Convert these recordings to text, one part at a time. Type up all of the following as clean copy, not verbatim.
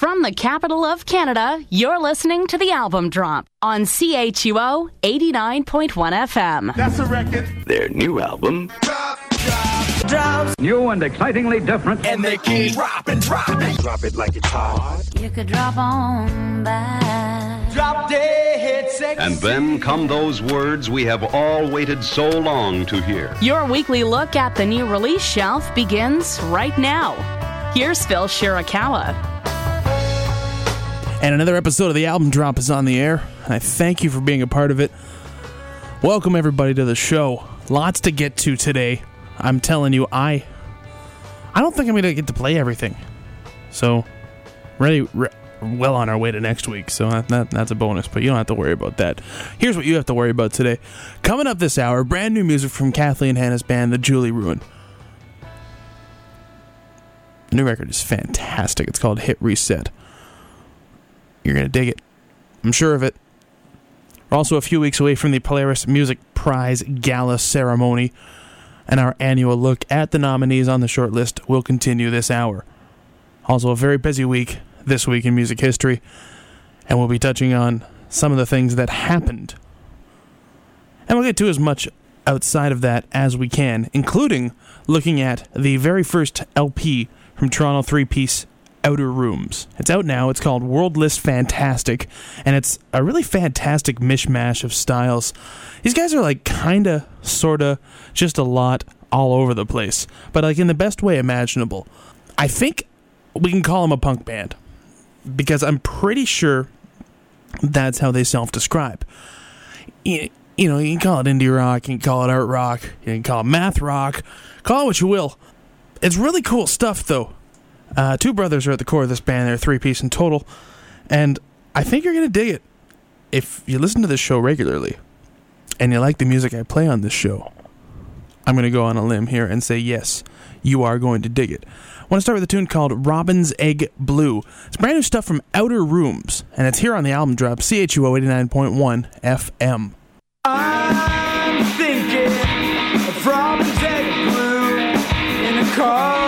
From the capital of Canada, you're listening to The Album Drop on CHUO 89.1 FM. That's a record. Their new album. Drop, drop, drops. New and excitingly different. And they keep dropping, dropping. Drop it like it's hot. You could drop on by. Drop dead sexy. And then come those words we have all waited so long to hear. Your weekly look at the new release shelf begins right now. Here's Phil Shirakawa. And another episode of The Album Drop is on the air. I thank you for being a part of it. Welcome, everybody, to the show. Lots to get to today. I'm telling you, I don't think I'm going to get to play everything. So, really, well on our way to next week. So, that's a bonus, but you don't have to worry about that. Here's what you have to worry about today. Coming up this hour, brand new music from Kathleen Hanna's band, The Julie Ruin. The new record is fantastic. It's called Hit Reset. You're going to dig it. I'm sure of it. We're also a few weeks away from the Polaris Music Prize Gala Ceremony, and our annual look at the nominees on the shortlist will continue this hour. Also a very busy week this week in music history, and we'll be touching on some of the things that happened. And we'll get to as much outside of that as we can, including looking at the very first LP from Toronto three-piece Outer Rooms. It's out now. It's called Worldless Fantastic, and it's a really fantastic mishmash of styles. These guys are like kinda, sorta, just a lot all over the place, but like in the best way imaginable. I think we can call them a punk band, because I'm pretty sure that's how they self-describe. You know, you can call it indie rock, you can call it art rock, you can call it math rock, call it what you will. It's really cool stuff, though. Two brothers are at the core of this band. They're three-piece in total, and I think you're going to dig it. If you listen to this show regularly, and you like the music I play on this show, I'm going to go on a limb here and say yes, you are going to dig it. I want to start with a tune called Robin's Egg Blue. It's brand new stuff from Outer Rooms, and it's here on The Album Drop, CHUO 89.1 FM. I'm thinking of Robin's Egg Blue in a car.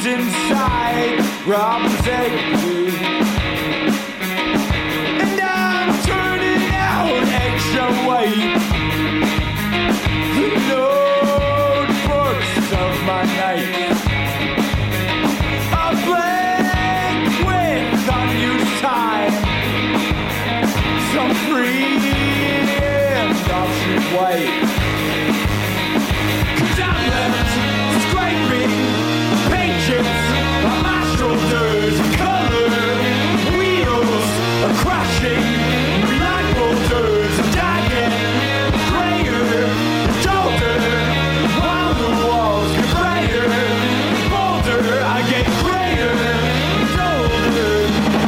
Inside Robin's Egg Blue, and I'm turning out extra white. The notebooks of my night are blank with unused time. Some free and option white. 'Cause I'm left scraping on my shoulders, color wheels are crashing like boulders. Dying, grayer, darker. While the walls get brighter, bolder, I get grayer and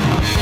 older.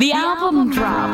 The album drop.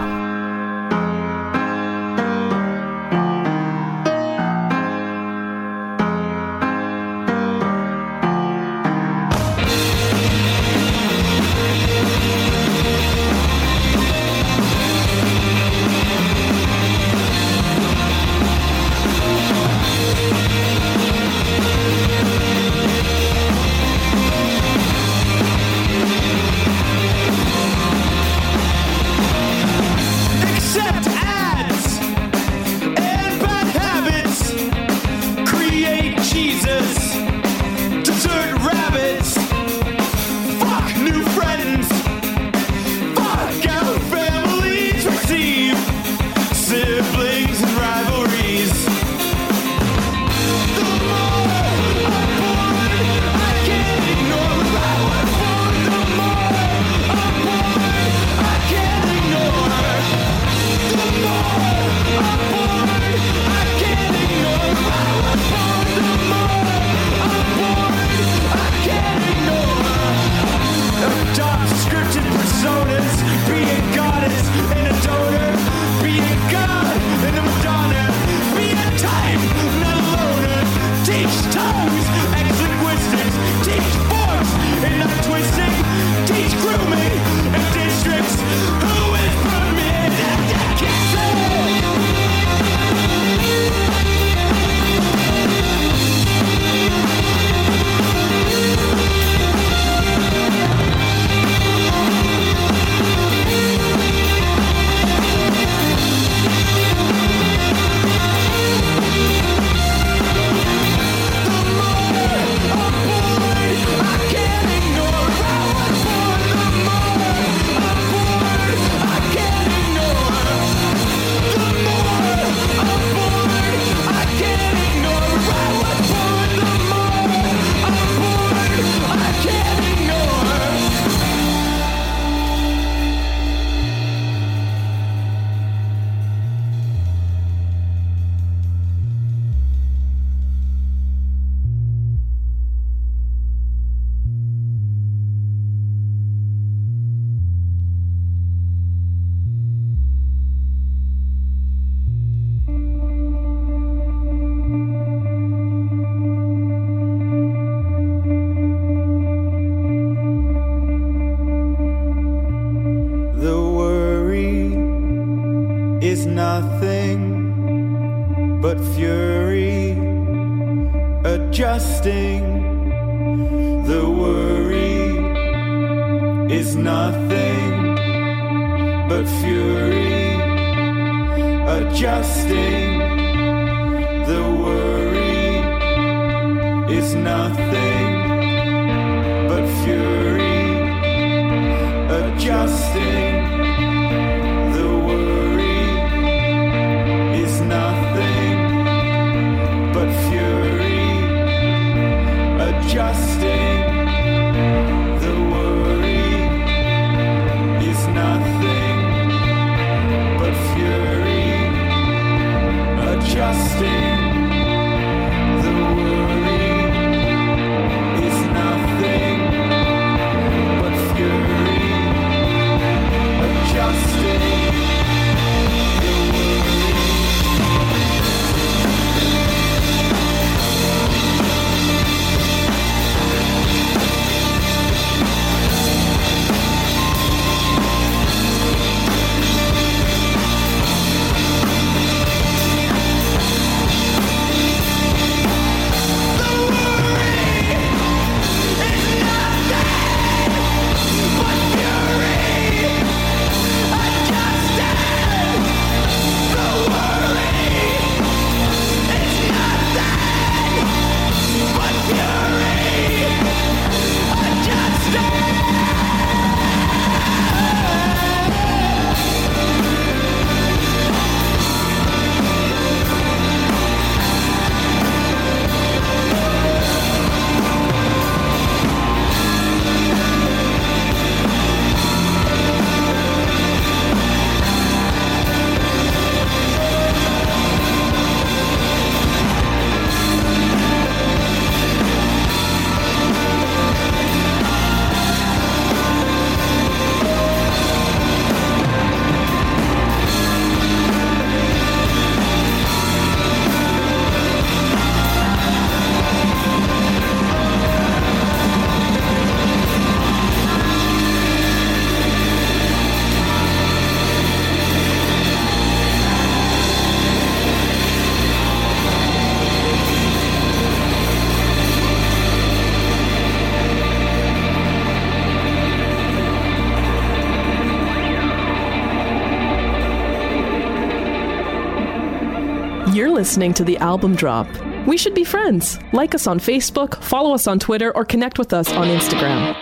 You're listening to The Album Drop. We should be friends. Like us on Facebook, follow us on Twitter, or connect with us on Instagram.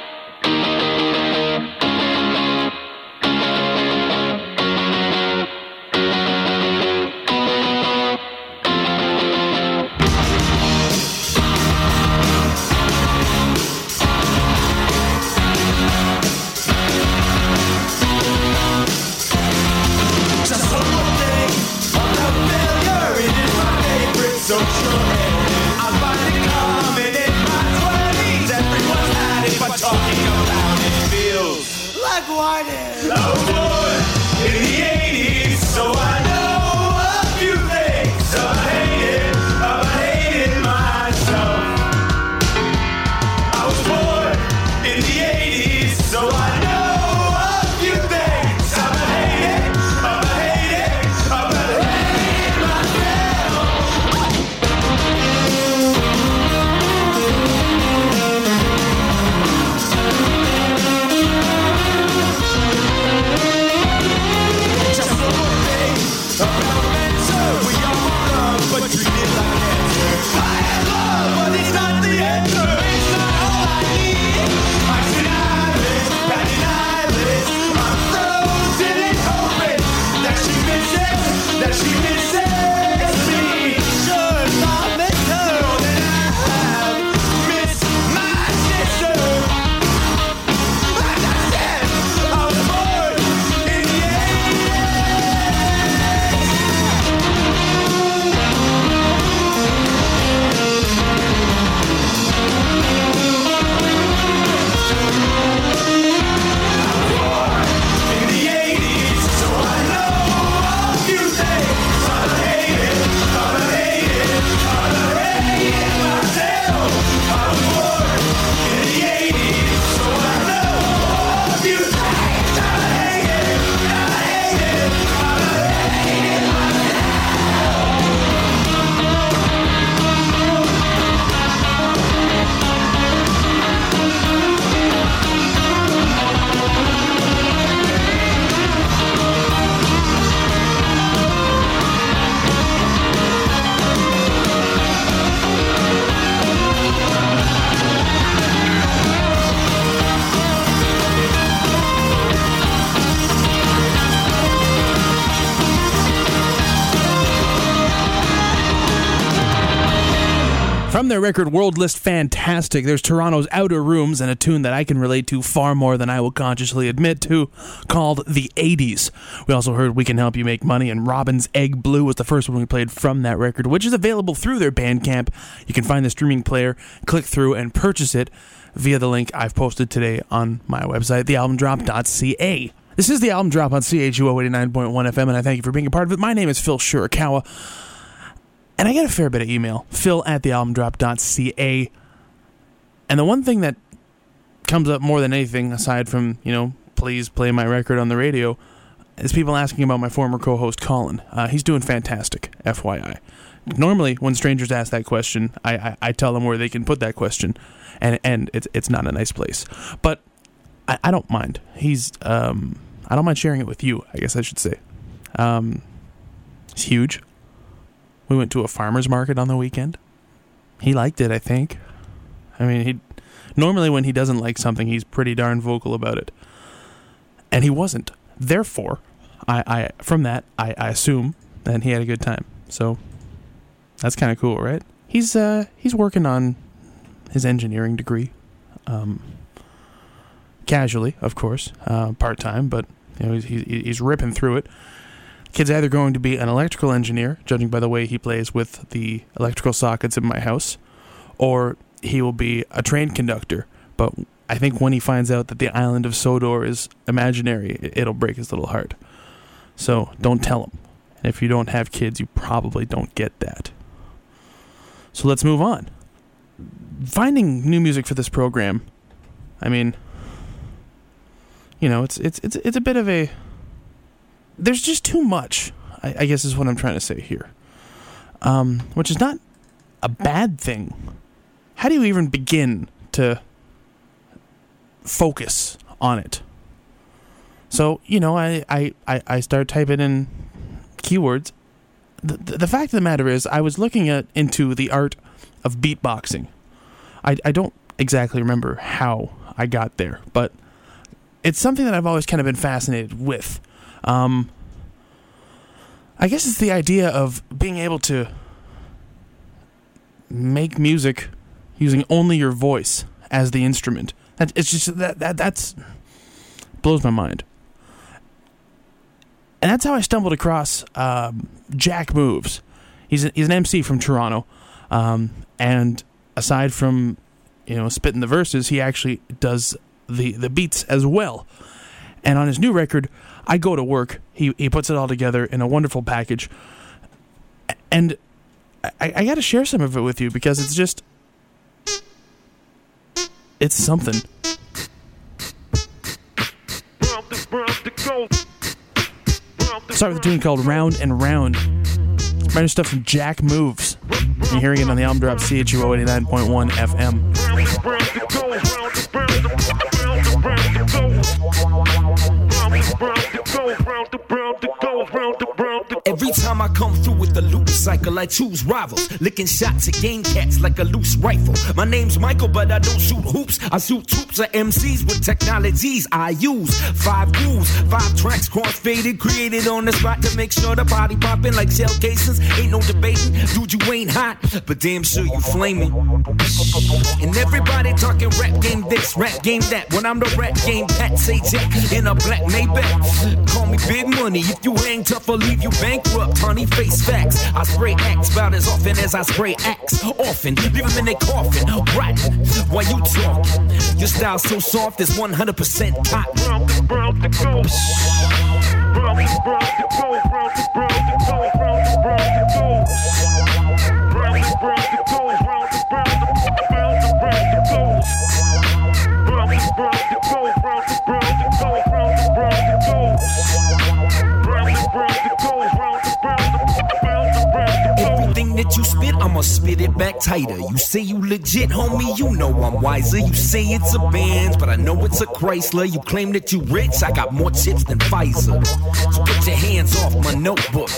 From their record Worldless Fantastic, there's Toronto's Outer Rooms and a tune that I can relate to far more than I will consciously admit to, called The 80s. We also heard We Can Help You Make Money, and Robin's Egg Blue was the first one we played from that record, which is available through their Bandcamp. You can find the streaming player, click through, and purchase it via the link I've posted today on my website, thealbumdrop.ca. This is The Album Drop on CHUO 89.1 FM, and I thank you for being a part of it. My name is Phil Shirakawa. And I get a fair bit of email, phil@thealbumdrop.ca. And the one thing that comes up more than anything, aside from, you know, please play my record on the radio, is people asking about my former co-host, Colin. He's doing fantastic, FYI. Normally, when strangers ask that question, I tell them where they can put that question, and it's not a nice place. But I don't mind. I don't mind sharing it with you, I guess I should say. It's huge. We went to a farmer's market on the weekend. He liked it, I think. I mean, normally when he doesn't like something, he's pretty darn vocal about it. And he wasn't. Therefore, I assume that he had a good time. So, that's kind of cool, right? He's working on his engineering degree. Casually, of course. Part-time, but you know, he's ripping through it. Kid's either going to be an electrical engineer, judging by the way he plays with the electrical sockets in my house, or he will be a train conductor. But I think when he finds out that the island of Sodor is imaginary, it'll break his little heart. So don't tell him. And if you don't have kids, you probably don't get that. So let's move on. Finding new music for this program, I mean, you know, it's a bit of a... There's just too much, I guess is what I'm trying to say here. Which is not a bad thing. How do you even begin to focus on it? So, you know, I start typing in keywords, the fact of the matter is, I was looking into the art of beatboxing. I don't exactly remember how I got there, but it's something that I've always kind of been fascinated with. I guess it's the idea of being able to make music using only your voice as the instrument. That's blows my mind. And that's how I stumbled across Jack Moves. He's an MC from Toronto, and aside from spitting the verses, he actually does the beats as well. And on his new record, I Go to Work, he puts it all together in a wonderful package. And I got to share some of it with you because it's something. Start with a tune called Round and Round. Brand new stuff from Jack Moves. You're hearing it on the album drop, CHUO 89.1 FM. Every time I come through with the loop cycle, I choose rivals, licking shots at game cats like a loose rifle. My name's Michael, but I don't shoot hoops. I shoot troops of MCs with technologies I use. 5 rules, 5 tracks, cross-faded, created on the spot to make sure the body popping like shell cases. Ain't no debating, dude, you ain't hot, but damn sure you flaming. And everybody talking rap game this, rap game that. When I'm the rap game, Pat say Jack in a black Maybach. Call me big money, if you hang tough I'll leave you bankrupt, honey, face facts. I spray acts about as often as I spray acts. Often, leave them in their coffin, rotten, while you talking. Your style's so soft, it's 100% Everything that you spit, I'ma spit it back tighter. You say you legit, homie, you know I'm wiser. You say it's a Benz, but I know it's a Chrysler. You claim that you rich, I got more chips than Pfizer. So put your hands off my notebook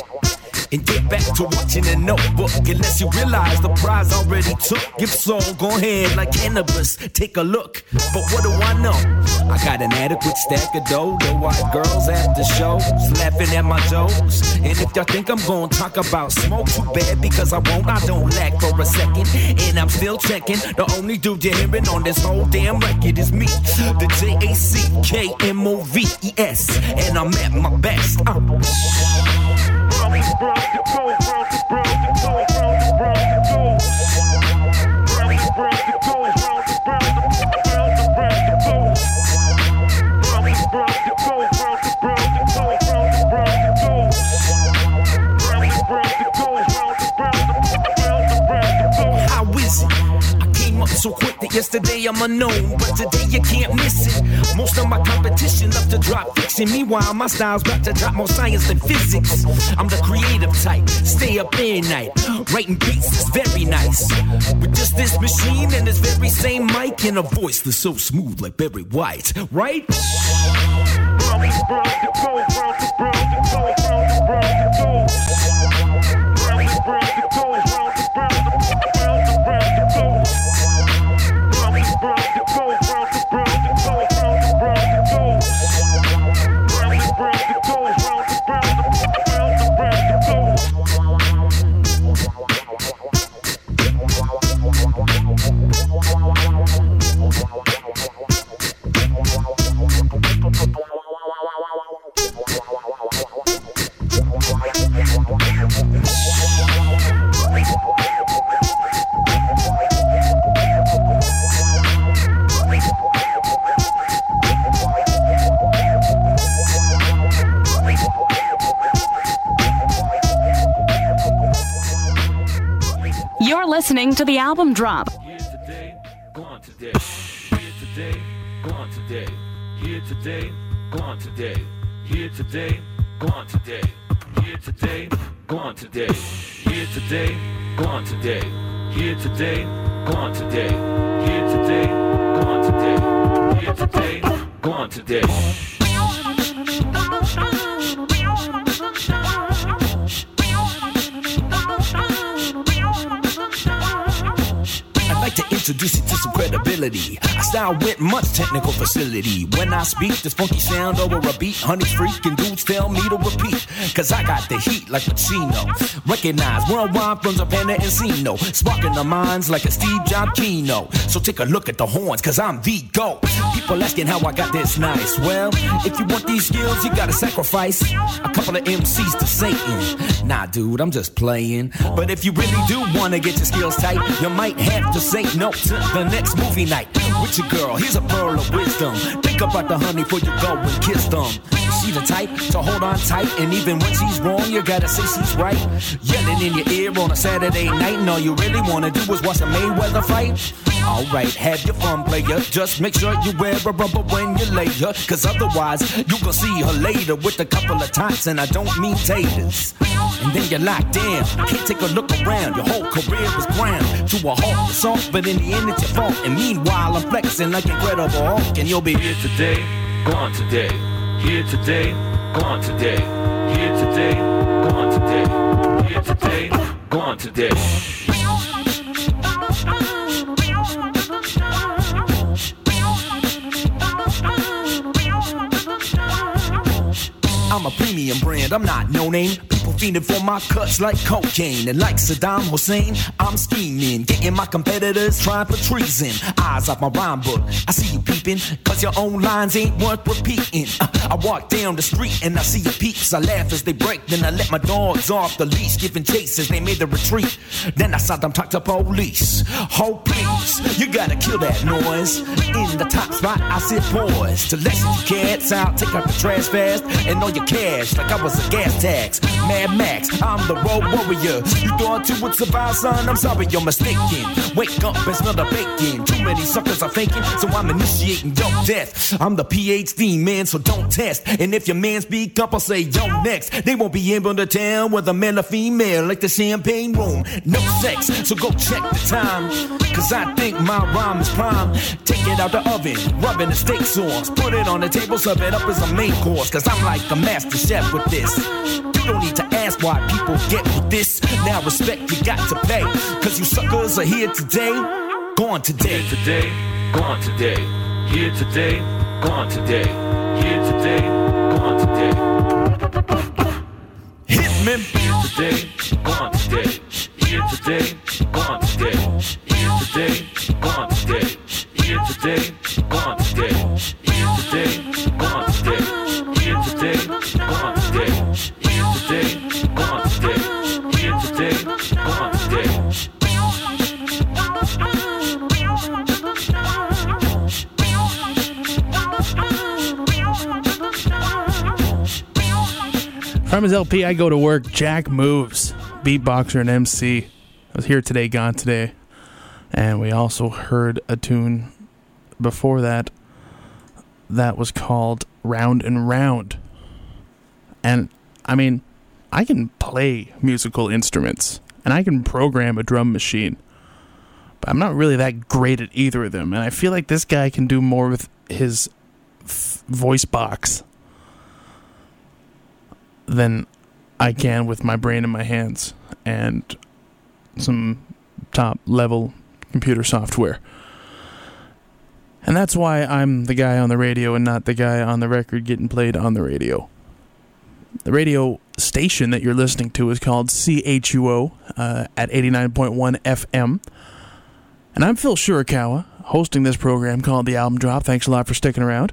and get back to watching a notebook. Unless you realize the prize already took. Give soul, go ahead like cannabis, take a look. But what do I know? I got an adequate stack of dough. The white girls at the show laughing at my jokes. And if y'all think I'm gonna talk about smoke, too bad, because I won't. I don't lack for a second, and I'm still checking. The only dude you're hearing on this whole damn record is me, the JACKMOVES, and I'm at my best. How is it? I came up so quick that yesterday I'm unknown, but today you can't miss it. Most of my competition love to drop fiction. Meanwhile, my style's about to drop more science than physics. I'm the creative type, stay up all night, writing beats is very nice. With just this machine and this very same mic and a voice that's so smooth like Barry White, right? Listening to the album drop. Here today, gone today. Here today, gone today. Here today, gone today. Here today, gone today. Here today, gone today. Here today, gone today. Here today, gone today. Here today, gone today. Here today, gone today. introduce you to some credibility. I style with much technical facility. When I speak, this funky sound over a beat. Honey's freaking dudes tell me to repeat, cause I got the heat like Pacino. Recognize worldwide from Japan to Encino. Sparking the minds like a Steve Jobs keynote. So take a look at the horns, cause I'm the GOAT. People asking how I got this nice. Well, if you want these skills, you gotta sacrifice a couple of MCs to Satan. Nah, dude, I'm just playing. But if you really do wanna get your skills tight, you might have to say no to the next movie night. With your girl, here's a pearl of wisdom. Think about the honey before you go and kiss them. She the type to hold on tight, and even when she's wrong, you gotta say she's right. Yelling in your ear on a Saturday night, and all you really wanna do is watch a Mayweather fight. Alright, have your fun, player. Just make sure you wear a rubber when you lay her, cause otherwise, you gon' see her later with a couple of tots, and I don't mean taters. And then you're locked in, can't take a look around. Your whole career is ground to a halt, it's off, but in the end it's your fault. And meanwhile, I'm flexing like Incredible Hulk, and you'll be here today, gone today. Here today, gone today. Here today, gone today. Here today, gone today. I'm a premium brand, I'm not no name. People fiending for my cuts like cocaine. And like Saddam Hussein, I'm scheming, getting my competitors tried for treason. Eyes off my rhyme book, I see you peeping, cause your own lines ain't worth repeating. I walk down the street and I see your peeps. I laugh as they break, then I let my dogs off the leash, giving chase as they made the retreat. Then I saw them talk to police. Oh please, you gotta kill that noise. In the top spot, I sit poised to let you cats out, take out the trash fast, and all your cash like I was a gas tax. Mad Max, I'm the road warrior. You thought you would survive, son? I'm sorry, you're mistaken. Wake up and smell the bacon. Too many suckers are faking, so I'm initiating your death. I'm the PhD man, so don't test. And if your man speak up, I'll say yo next. They won't be able to tell whether man or female, like the champagne room. No sex, so go check the time, cause I think my rhyme is prime. Take it out the oven, rubbing the steak sauce, put it on the table, serve it up as a main course, cause I'm like a master chef with this. You don't need to ask why people get with this. Now respect you got to pay, cause you suckers are here today, gone today. Here today, gone today. Here today, gone today. Here today, gone today. Hit me. Here today, gone today. Here today, gone today. Here today, gone today. Here today, gone today. Here today, gone today. Here today, gone today. Here today, gone today. Here today, gone today. From his LP, I Go to Work, Jack Moves, beatboxer and MC. I was here today, gone today. And we also heard a tune before that that was called Round and Round. And I mean, I can play musical instruments and I can program a drum machine, but I'm not really that great at either of them. And I feel like this guy can do more with his voice box than I can with my brain and my hands and some top level computer software. And that's why I'm the guy on the radio and not the guy on the record getting played on the radio. The radio station that you're listening to is called CHUO at 89.1 FM. And I'm Phil Shirakawa, hosting this program called The Album Drop. Thanks a lot for sticking around.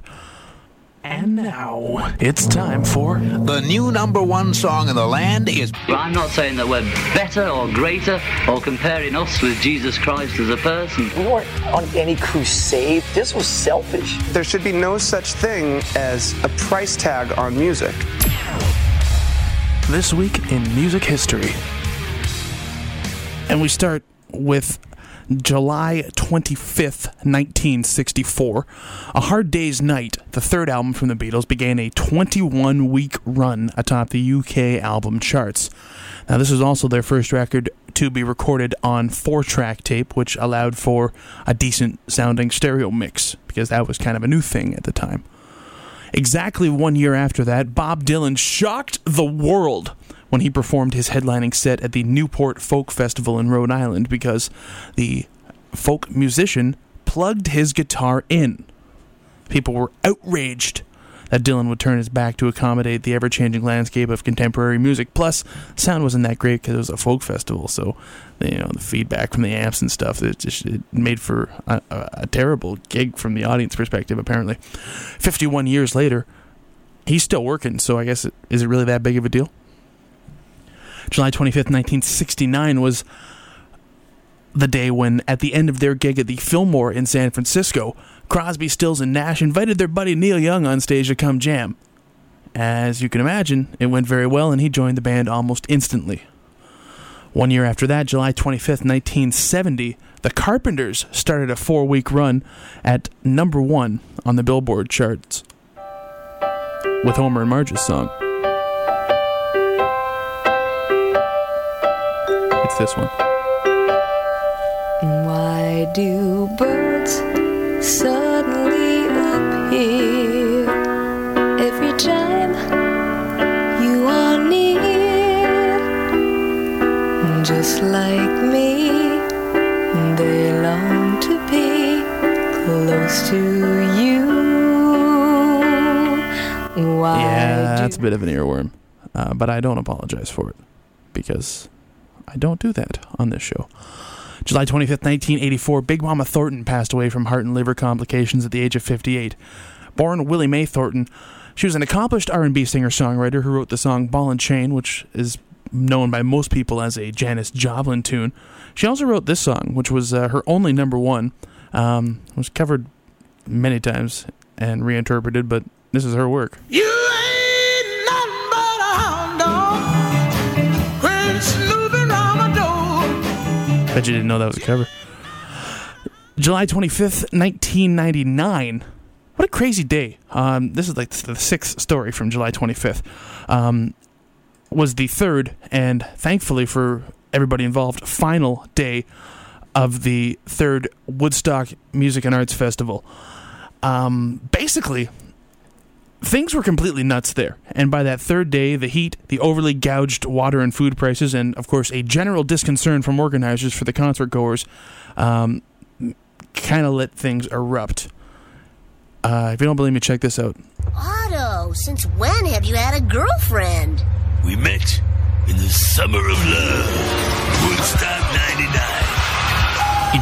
And now, it's time for... The new number one song in the land is... Well, I'm not saying that we're better or greater or comparing us with Jesus Christ as a person. We weren't on any crusade. This was selfish. There should be no such thing as a price tag on music. This week in music history. And we start with... July 25th, 1964, A Hard Day's Night, the third album from the Beatles, began a 21-week run atop the UK album charts. Now, this was also their first record to be recorded on 4-track tape, which allowed for a decent-sounding stereo mix, because that was kind of a new thing at the time. Exactly 1 year after that, Bob Dylan shocked the world when he performed his headlining set at the Newport Folk Festival in Rhode Island, because the folk musician plugged his guitar in. People were outraged that Dylan would turn his back to accommodate the ever-changing landscape of contemporary music. Plus, sound wasn't that great because it was a folk festival, so you know the feedback from the amps and stuff, it made for a terrible gig from the audience perspective, apparently. 51 years later, he's still working, so I guess, is it really that big of a deal? July 25th, 1969 was the day when, at the end of their gig at the Fillmore in San Francisco, Crosby, Stills and Nash invited their buddy Neil Young on stage to come jam. As you can imagine, it went very well and he joined the band almost instantly. 1 year after that, July 25th, 1970, the Carpenters started a 4-week run at number one on the Billboard charts with Homer and Marge's song. It's this one. Why do birds suddenly appear every time you are near? Just like me, they long to be close to you. Why? Yeah, that's a bit of an earworm, but I don't apologize for it because I don't do that on this show. July 25th, 1984, Big Mama Thornton passed away from heart and liver complications at the age of 58. Born Willie Mae Thornton, she was an accomplished R&B singer-songwriter who wrote the song Ball and Chain, which is known by most people as a Janis Joplin tune. She also wrote this song, which was her only number one. It was covered many times and reinterpreted, but this is her work. You ain't nothing but a hound dog. Chris. Bet you didn't know that was a cover. July 25th, 1999. What a crazy day. This is like the sixth story from July 25th. Was the third, and thankfully for everybody involved, final day of the third Woodstock Music and Arts Festival. Basically, things were completely nuts there. And by that third day, the heat, the overly gouged water and food prices, and, of course, a general disconcern from organizers for the concert-goers kind of let things erupt. If you don't believe me, check this out. Otto, since when have you had a girlfriend? We met in the summer of love, Woodstock '99.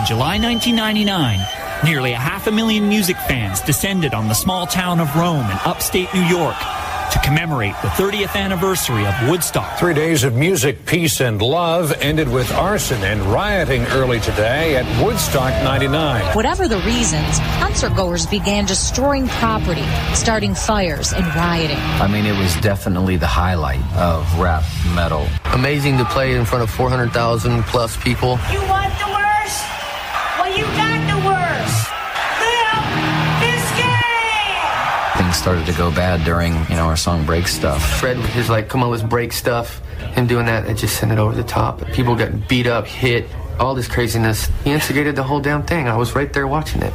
In July 1999... nearly 500,000 music fans descended on the small town of Rome in upstate New York to commemorate the 30th anniversary of Woodstock. 3 days of music, peace, and love ended with arson and rioting early today at Woodstock '99. Whatever the reasons, concertgoers began destroying property, starting fires, and rioting. I mean, it was definitely the highlight of rap metal. Amazing to play in front of 400,000 plus people. You want the worst? Well, you got started to go bad during, our song Break Stuff. Fred was just like, come on, let's break stuff. Him doing that, it just sent it over the top. People got beat up, hit, all this craziness. He instigated the whole damn thing. I was right there watching it.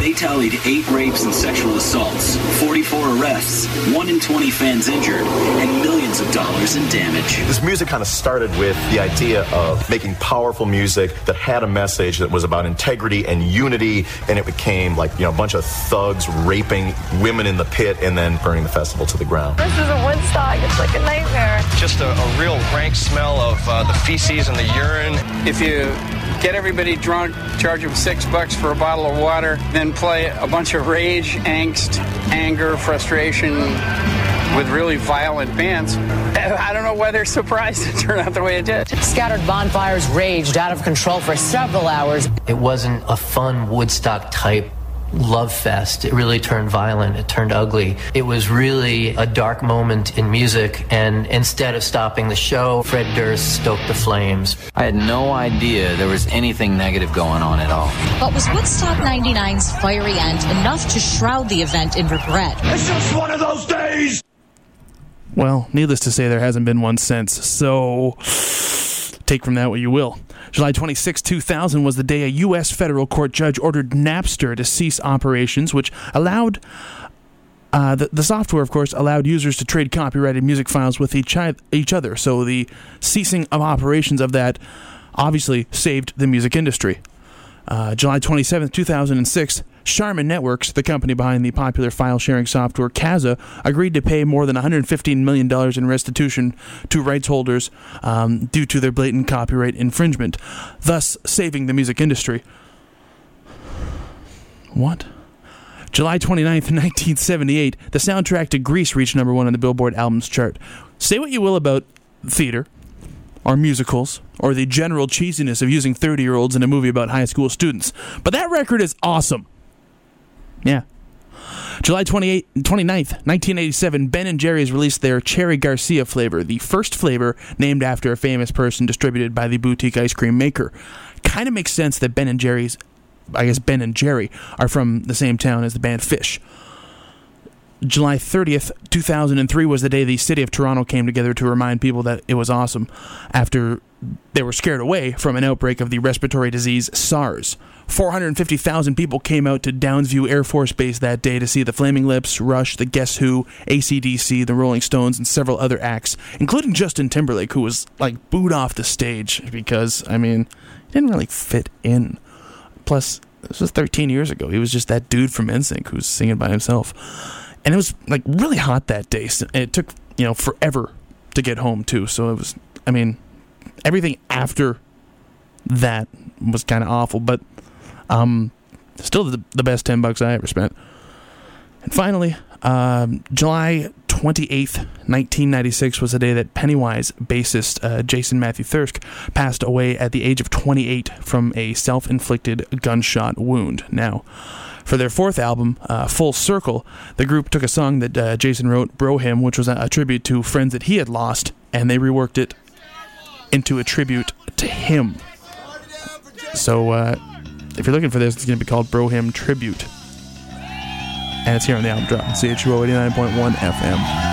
They tallied 8 rapes and sexual assaults, 44 arrests, 1 in 20 fans injured, and millions of dollars in damage. This music kind of started with the idea of making powerful music that had a message that was about integrity and unity, and it became like, a bunch of thugs raping women in the pit and then burning the festival to the ground. This is a Woodstock. It's like a nightmare. Just a real rank smell of the feces and the urine. If you get everybody drunk, charge them $6 for a bottle of water, then play a bunch of rage, angst, anger, frustration with really violent bands. I don't know why they're surprised it turned out the way it did. Scattered bonfires raged out of control for several hours. It wasn't a fun Woodstock-type love fest. It really turned violent. It turned ugly. It was really a dark moment in music, and instead of stopping the show, Fred Durst stoked the flames. I had no idea there was anything negative going on at all. But was Woodstock '99's fiery end enough to shroud the event in regret? It's just one of those days! Well, needless to say, there hasn't been one since, so take from that what you will. July 26, 2000 was the day a U.S. federal court judge ordered Napster to cease operations, which allowed The software, of course, allowed users to trade copyrighted music files with each other, so the ceasing of operations of that obviously saved the music industry. July 27, 2006, Sharman Networks, the company behind the popular file-sharing software Kazaa, agreed to pay more than $115 million in restitution to rights holders due to their blatant copyright infringement, thus saving the music industry. What? July 29th, 1978, the soundtrack to Grease reached number one on the Billboard Albums Chart. Say what you will about theater, or musicals, or the general cheesiness of using 30-year-olds in a movie about high school students, but that record is awesome. Yeah. July 28th, 29th, 1987, Ben & Jerry's released their Cherry Garcia flavor, the first flavor named after a famous person distributed by the boutique ice cream maker. Kind of makes sense that Ben & Jerry's, I guess Ben and Jerry, are from the same town as the band Fish. July 30th, 2003 was the day the city of Toronto came together to remind people that it was awesome after they were scared away from an outbreak of the respiratory disease SARS. 450,000 people came out to Downsview Air Force Base that day to see the Flaming Lips, Rush, the Guess Who, AC/DC, the Rolling Stones, and several other acts, including Justin Timberlake, who was, like, booed off the stage because, I mean, he didn't really fit in. Plus, this was 13 years ago. He was just that dude from NSYNC who's singing by himself. And it was, like, really hot that day. And it took, you know, forever to get home, too. So it was, I mean, everything after that was kind of awful. But still the best $10 I ever spent. And finally, July 28th, 1996 was the day that Pennywise bassist Jason Matthew Thirsk passed away at the age of 28 from a self-inflicted gunshot wound. Now, for their fourth album, Full Circle, the group took a song that Jason wrote, Brohim, which was a tribute to friends that he had lost, and they reworked it into a tribute to him. So, if you're looking for this, it's going to be called Brohim Tribute. And it's here on the album drop, CHUO 89.1 FM.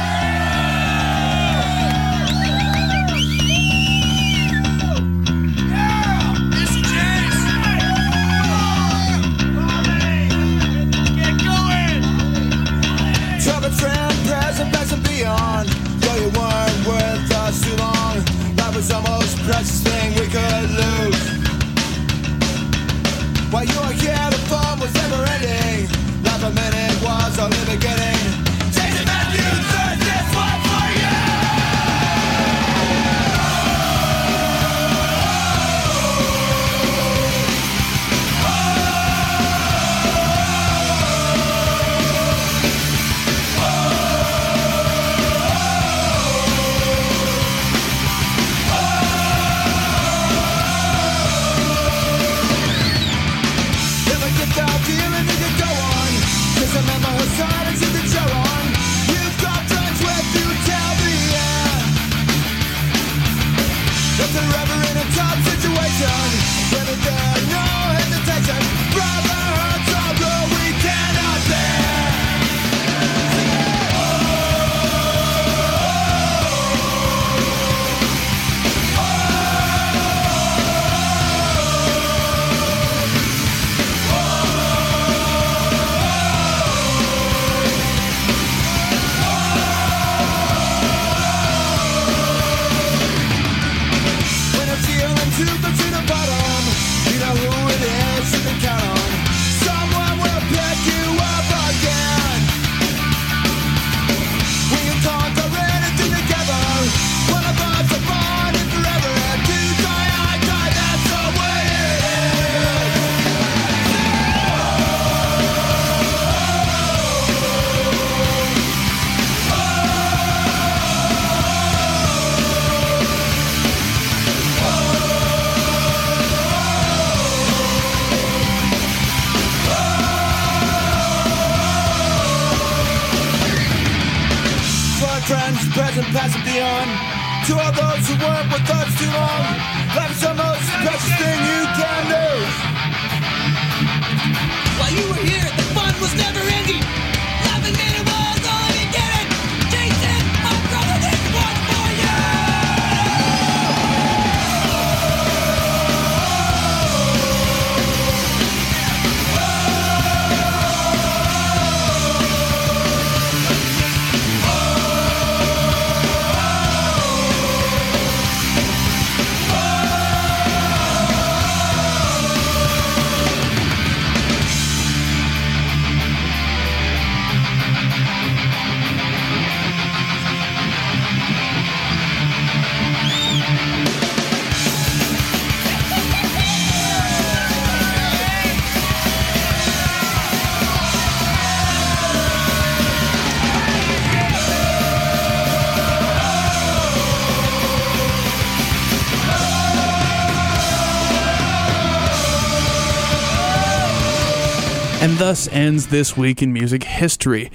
And thus ends this week in music history.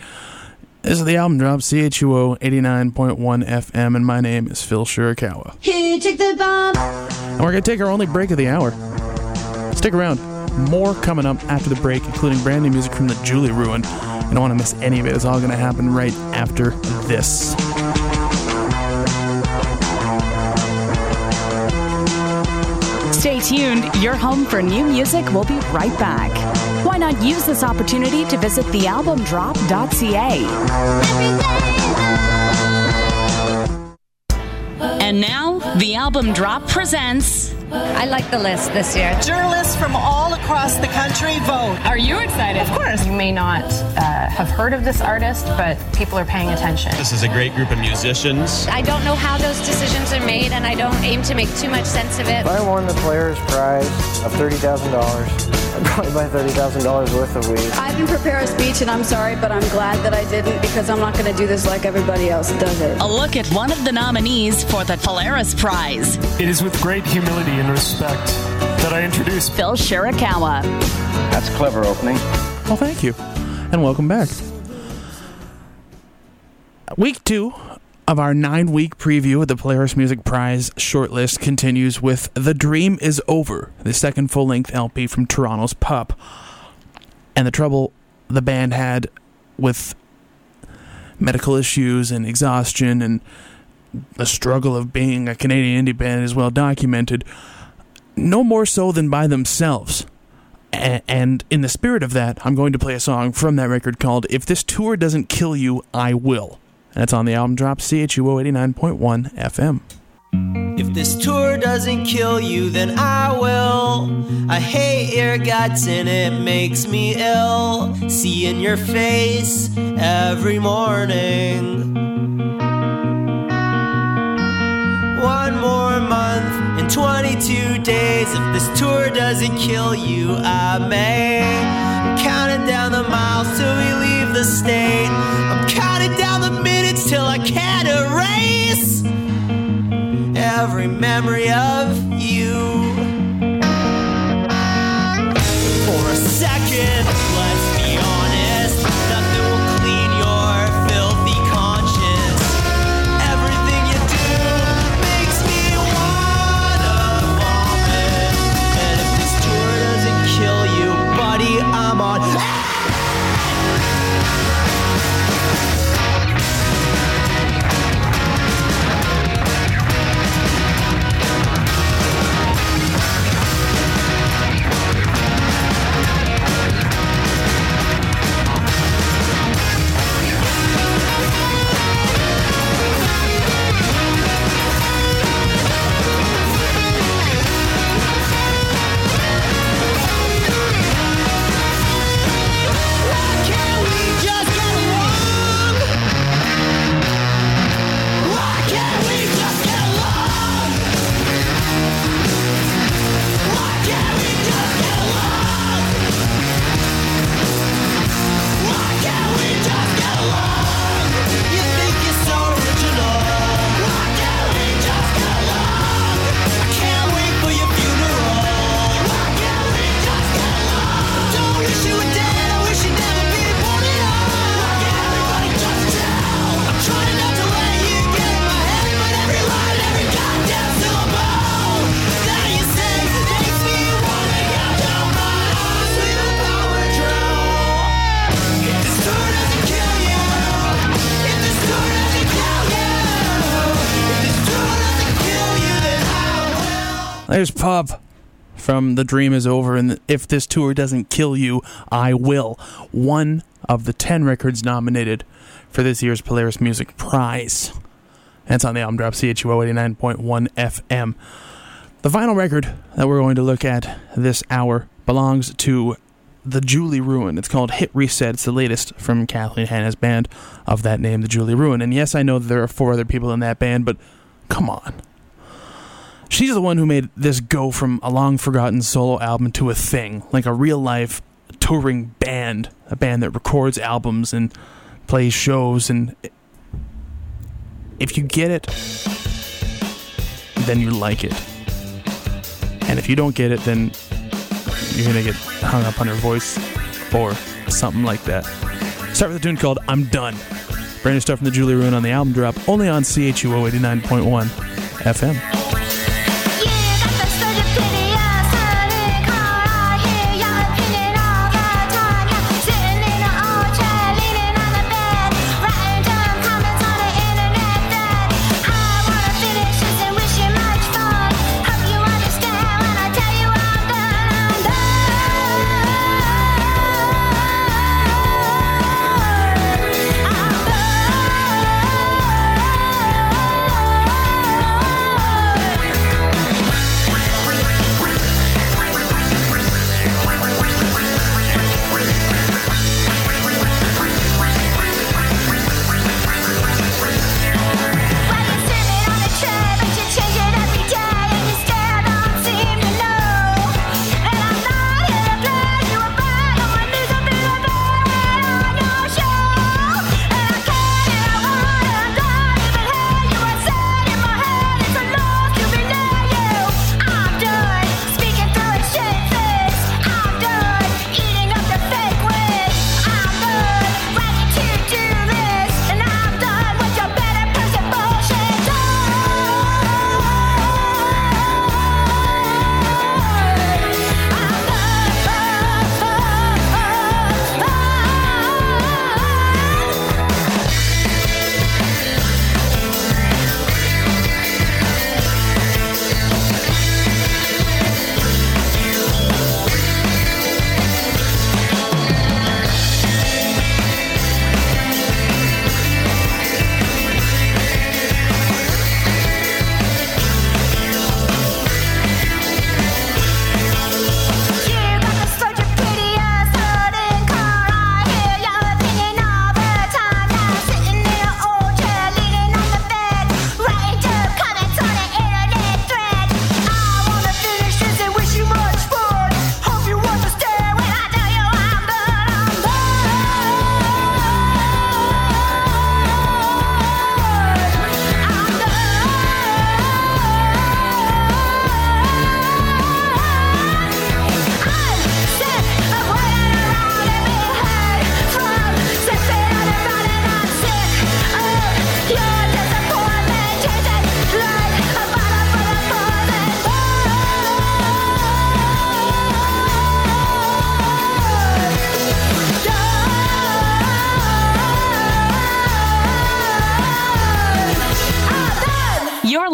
This is the album drop, CHUO 89.1 FM, and my name is Phil Shirakawa. Here, take the bomb. And we're going to take our only break of the hour. Stick around. More coming up after the break, including brand new music from The Julie Ruin. You don't want to miss any of it. It's all going to happen right after this. Stay tuned. You're home for new music. We'll be right back. Why not use this opportunity to visit thealbumdrop.ca? And now, The Album Drop presents... I like the list this year. Journalists from all across the country vote. Are you excited? Of course. You may not have heard of this artist, but people are paying attention. This is a great group of musicians. I don't know how those decisions are made, and I don't aim to make too much sense of it. If I won the Players Prize of $30,000... I'd probably buy $30,000 worth of weed. I didn't prepare a speech, and I'm sorry, but I'm glad that I didn't, because I'm not going to do this like everybody else does it. A look at one of the nominees for the Polaris Prize. It is with great humility and respect that I introduce Phil Shirakawa. That's a clever opening. Well, thank you, and welcome back. Week 2 of our 9-week preview of the Polaris Music Prize shortlist continues with The Dream Is Over, the second full-length LP from Toronto's Pup, and the trouble the band had with medical issues and exhaustion and the struggle of being a Canadian indie band is well documented, no more so than by themselves. And in the spirit of that, I'm going to play a song from that record called If This Tour Doesn't Kill You, I Will. That's on the album drop, CHUO 89.1 FM. If this tour doesn't kill you, then I will. I hate your guts and it makes me ill. Seeing your face every morning. One more month and 22 days. If this tour doesn't kill you, I may. I'm counting down the miles till we leave the state. I'm counting down the till I can't erase every memory of you. For a second, let's be honest, nothing will clean your filthy conscience. Everything you do makes me wanna vomit. And if this tour doesn't kill you, buddy, I'm on. There's Pop from The Dream Is Over, and If This Tour Doesn't Kill You, I Will. One of the 10 records nominated for this year's Polaris Music Prize. That's on the album drop, CHUO 89.1 FM. The final record that we're going to look at this hour belongs to The Julie Ruin. It's called Hit Reset. It's the latest from Kathleen Hanna's band of that name, The Julie Ruin. And yes, I know that there are 4 other people in that band, but come on. She's the one who made this go from a long-forgotten solo album to a thing, like a real-life touring band, a band that records albums and plays shows, and if you get it, then you like it. And if you don't get it, then you're going to get hung up on her voice or something like that. Start with a tune called I'm Done. Brand new stuff from The Julie Ruin on the album drop, only on CHUO 89.1 FM.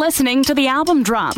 Listening to the album drop.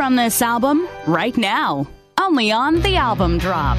from this album right now, only on The Album Drop.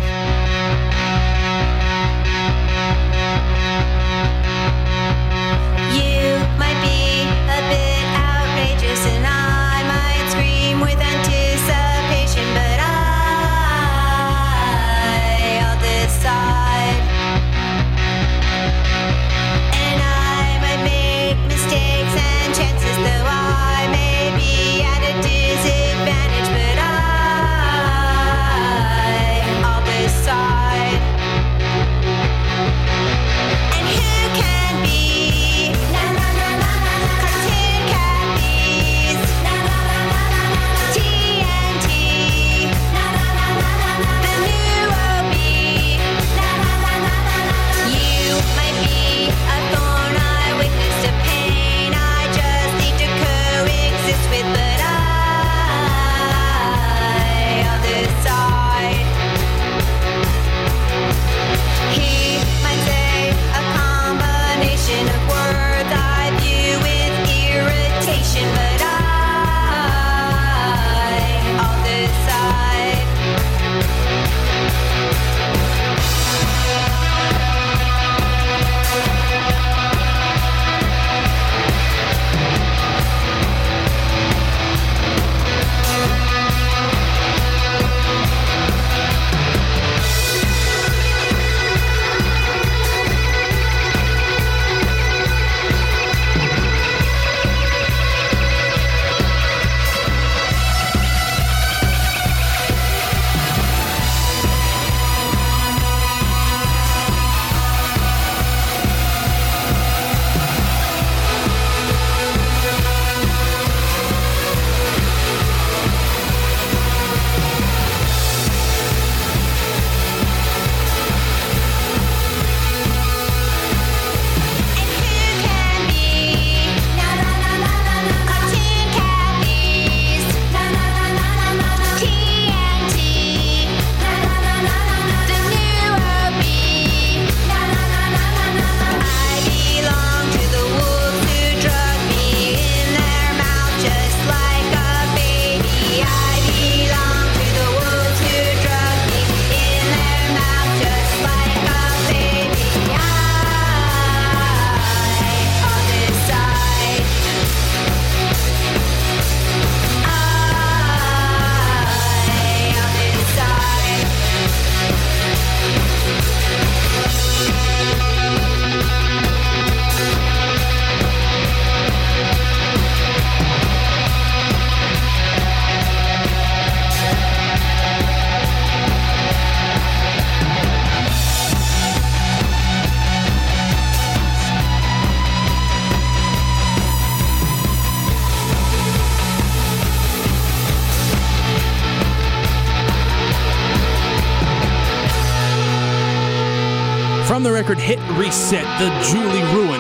Hit Reset, The Julie Ruin.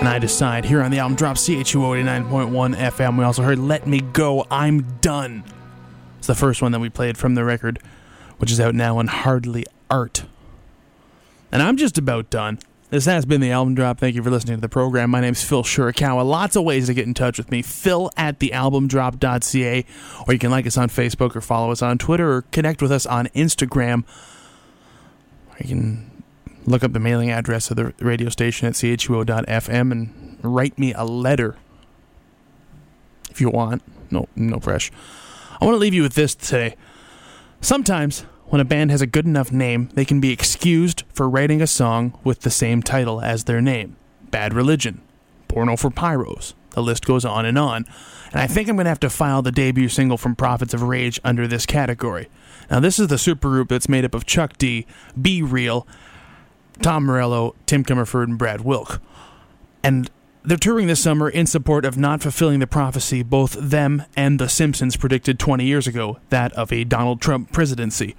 And I Decide here on The Album Drop, CHUO 89.1 FM. We also heard Let Me Go, I'm Done. It's the first one that we played from the record, which is out now on Hardly Art. And I'm just about done. This has been The Album Drop. Thank you for listening to the program. My name's Phil Shirakawa. Lots of ways to get in touch with me. Phil at thealbumdrop.ca, or you can like us on Facebook or follow us on Twitter or connect with us on Instagram. Or you can look up the mailing address of the radio station at chuo.fm and write me a letter if you want. No pressure. I want to leave you with this today. Sometimes, when a band has a good enough name, they can be excused for writing a song with the same title as their name. Bad Religion, Porno for Pyros. The list goes on. And I think I'm going to have to file the debut single from Prophets of Rage under this category. Now, this is the supergroup that's made up of Chuck D, Be Real, Tom Morello, Tim Comerford, and Brad Wilk. And they're touring this summer in support of not fulfilling the prophecy both them and The Simpsons predicted 20 years ago, that of a Donald Trump presidency.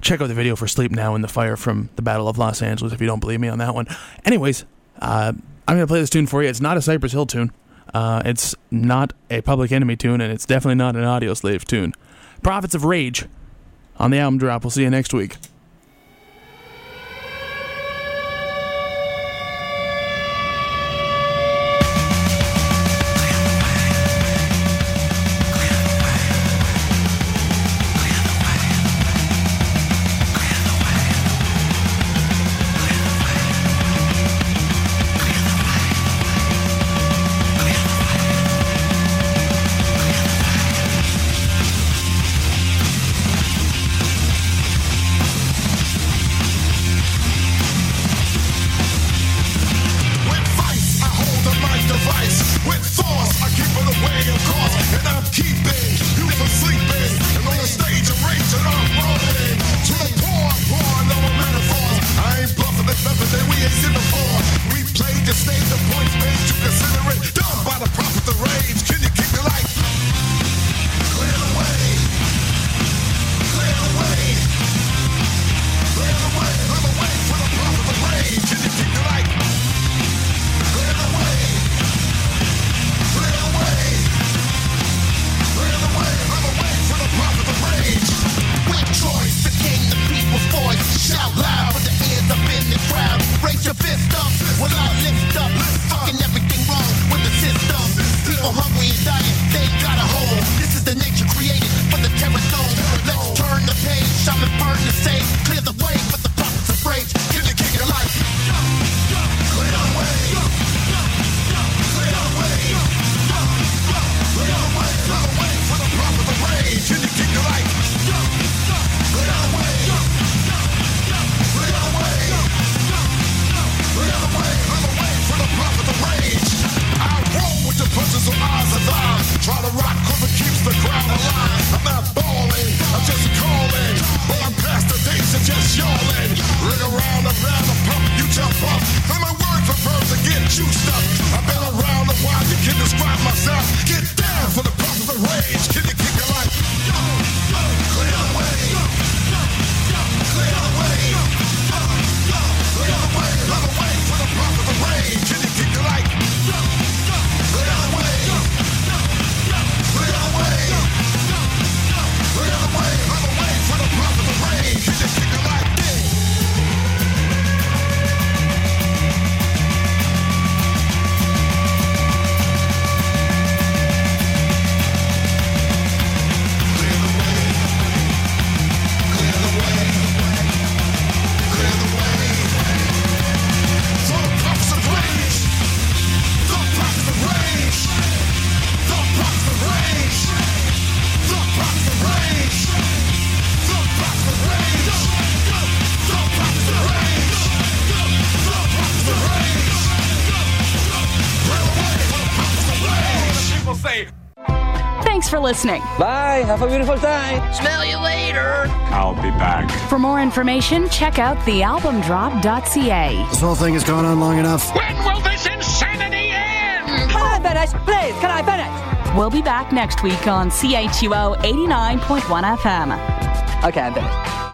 Check out the video for Sleep Now in the Fire from the Battle of Los Angeles if you don't believe me on that one. Anyways, I'm going to play this tune for you. It's not a Cypress Hill tune. It's not a Public Enemy tune, and it's definitely not an Audio Slave tune. Prophets of Rage on The Album Drop. We'll see you next week. the stage, the points made, you consider it done by the Prophets of Rage. Can you kick the light? Clear the way, clear the way, clear the way, clear the way for the Prophets of Rage. Can you kick the light? Clear the way, clear the way, clear the way, clear the way for the Prophets of Rage. With choice, the king, the people's voice, shout loud with the ears up in the crowd. Raise your fist up, well I lift up, fucking everything wrong with the system. People hungry and dying, they got a hold. This is the nature created for the terror zone. Let's turn the page, shop and burn the stage. Clear the way for the Prophets of Rage. Can you kick it like? Clear the way, clear the way, clear the way, clear the way for the Prophets of Rage. Can you kick it like? Clear the way, clear the way. I'm away from the Prophets of Rage. I roll with the punches of eyes and eyes. Try to rock cause it keeps the crowd alive. I'm not balling, I'm just calling. Well, I'm past the days of just yawning. Ring around around the pump, you jump up. I'm a word for verbs to get you stuck. I've been around a while, you can describe myself. Get down for the Prophets of Rage. Can you kick it like? Clear the way, clear the way, clear the way, clear the way. Prophets of Rage, can you kick the light? Clear the way, clear the way, clear the way, I'm away from the Prophets of Rage, can you kick the light? Thanks for listening. Bye. Have a beautiful time. Smell you later. I'll be back. For more information, check out thealbumdrop.ca. This whole thing has gone on long enough. When will this insanity end? Can I finish? Please, can I finish? We'll be back next week on CHUO 89.1 FM. Okay, I'm finished.